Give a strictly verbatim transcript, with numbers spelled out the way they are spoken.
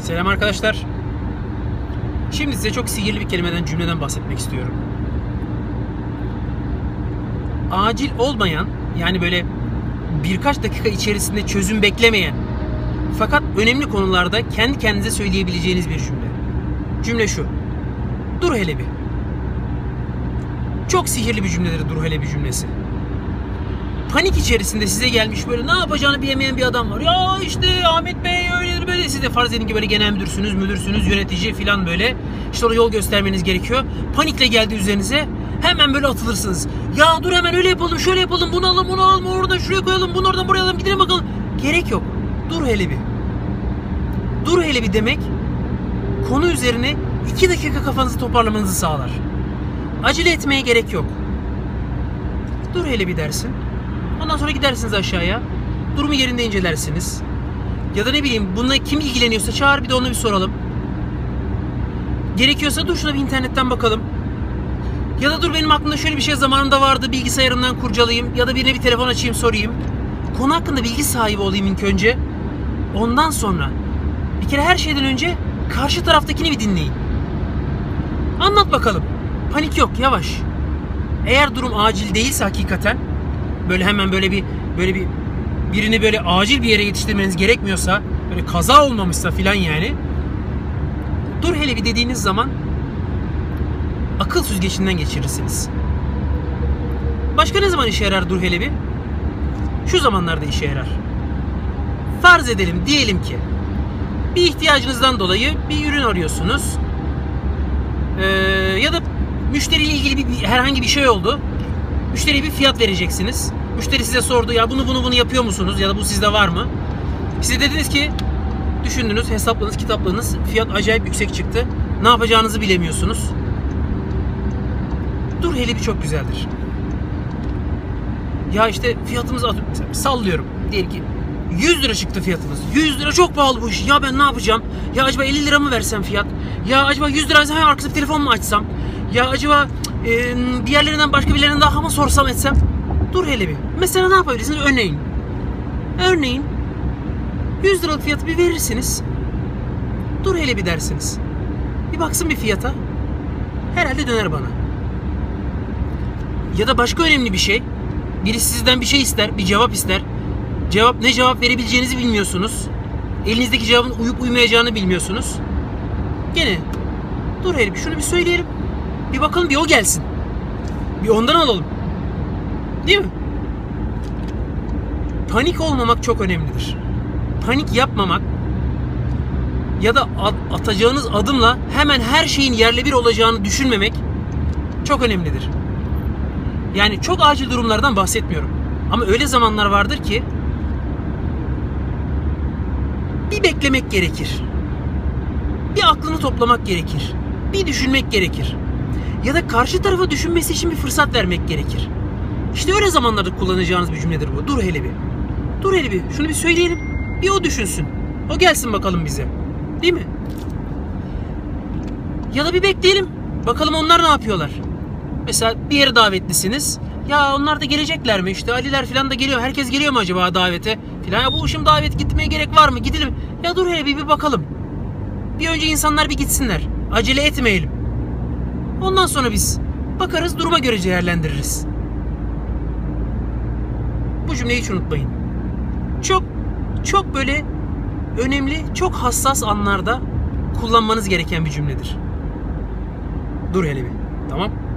Selam arkadaşlar. Şimdi size çok sihirli bir kelimeden, cümleden bahsetmek istiyorum. Acil olmayan, yani böyle birkaç dakika içerisinde çözüm beklemeyen fakat önemli konularda kendi kendinize söyleyebileceğiniz bir cümle. Cümle şu: dur hele bir. Çok sihirli bir cümledir dur hele bir cümlesi. Panik içerisinde size gelmiş, böyle ne yapacağını bilemeyen bir adam var. Ya işte Ahmet Bey öyledir böyle. Siz de farz edin ki böyle genel müdürsünüz, müdürsünüz, yönetici falan böyle. İşte ona yol göstermeniz gerekiyor. Panikle geldi üzerinize. Hemen böyle atılırsınız. Ya dur hemen öyle yapalım, şöyle yapalım, bunu alalım, bunu alalım, oradan şuraya koyalım, bunu oradan buraya alalım, gidelim bakalım. Gerek yok. Dur hele bir. Dur hele bir demek, konu üzerine iki dakika kafanızı toparlamanızı sağlar. Acele etmeye gerek yok. Dur hele bir dersin. Ondan sonra gidersiniz aşağıya. Durumu yerinde incelersiniz. Ya da ne bileyim, bununla kim ilgileniyorsa çağır, bir de ona bir soralım. Gerekiyorsa dur şuna bir internetten bakalım. Ya da dur benim aklımda şöyle bir şey zamanında vardı, bilgisayarımdan kurcalayayım. Ya da birine bir telefon açayım, sorayım. Konu hakkında bilgi sahibi olayım ilk önce. Ondan sonra bir kere her şeyden önce karşı taraftakini bir dinleyin. Anlat bakalım. Panik yok, yavaş. Eğer durum acil değilse hakikaten, böyle hemen böyle bir böyle bir birini böyle acil bir yere yetiştirmeniz gerekmiyorsa, böyle kaza olmamışsa filan yani, dur hele bir dediğiniz zaman akıl süzgecinden geçirirsiniz. Başka ne zaman işe yarar dur hele bir? Şu zamanlarda işe yarar. Farz edelim, diyelim ki bir ihtiyacınızdan dolayı bir ürün arıyorsunuz. Ee, ya da müşteriyle ilgili bir, herhangi bir şey oldu. Müşteriye bir fiyat vereceksiniz. Müşteri size sordu, ya bunu bunu bunu yapıyor musunuz? Ya da bu sizde var mı? Size dediniz ki, düşündünüz, hesapladınız, kitapladınız. Fiyat acayip yüksek çıktı. Ne yapacağınızı bilemiyorsunuz. Dur hele bir çok güzeldir. Ya işte fiyatımız, sallıyorum, diyelim ki yüz lira çıktı fiyatımız. yüz lira çok pahalı bu iş. Ya ben ne yapacağım? Ya acaba elli lira mı versem fiyat? Ya acaba yüz lira hemen arkasında telefon mu açsam? Ya acaba e, diğerlerinden başka birilerinden daha mı sorsam etsem? Dur hele bir. Mesela ne yapabilirsiniz? Örneğin. Örneğin yüz liralık fiyatı bir verirsiniz. Dur hele bir dersiniz. Bir baksın bir fiyata. Herhalde döner bana. Ya da başka önemli bir şey. Birisi sizden bir şey ister, bir cevap ister. Cevap, ne cevap verebileceğinizi bilmiyorsunuz. Elinizdeki cevabın uyup uymayacağını bilmiyorsunuz. Gene dur hele bir şunu bir söyleyelim. Bir bakalım, bir o gelsin. Bir ondan alalım. Değil mi? Panik olmamak çok önemlidir. Panik yapmamak ya da atacağınız adımla hemen her şeyin yerle bir olacağını düşünmemek çok önemlidir. Yani çok acil durumlardan bahsetmiyorum. Ama öyle zamanlar vardır ki bir beklemek gerekir. Bir aklını toplamak gerekir. Bir düşünmek gerekir. Ya da karşı tarafa düşünmesi için bir fırsat vermek gerekir. İşte öyle zamanlarda kullanacağınız bir cümledir bu. Dur hele bir. Dur hele bir. Şunu bir söyleyelim. Bir o düşünsün. O gelsin bakalım bize. Değil mi? Ya da bir bekleyelim. Bakalım onlar ne yapıyorlar. Mesela bir yere davetlisiniz. Ya onlar da gelecekler mi? İşte Aliler falan da geliyor. Herkes geliyor mu acaba davete? Falan. Ya bu işim davet, gitmeye gerek var mı? Gidelim. Ya dur hele bir, bir bakalım. Bir önce insanlar bir gitsinler. Acele etmeyelim. Ondan sonra biz bakarız, duruma göre değerlendiririz. Bu cümleyi hiç unutmayın. Çok çok böyle önemli, çok hassas anlarda kullanmanız gereken bir cümledir. Dur hele bir. Tamam.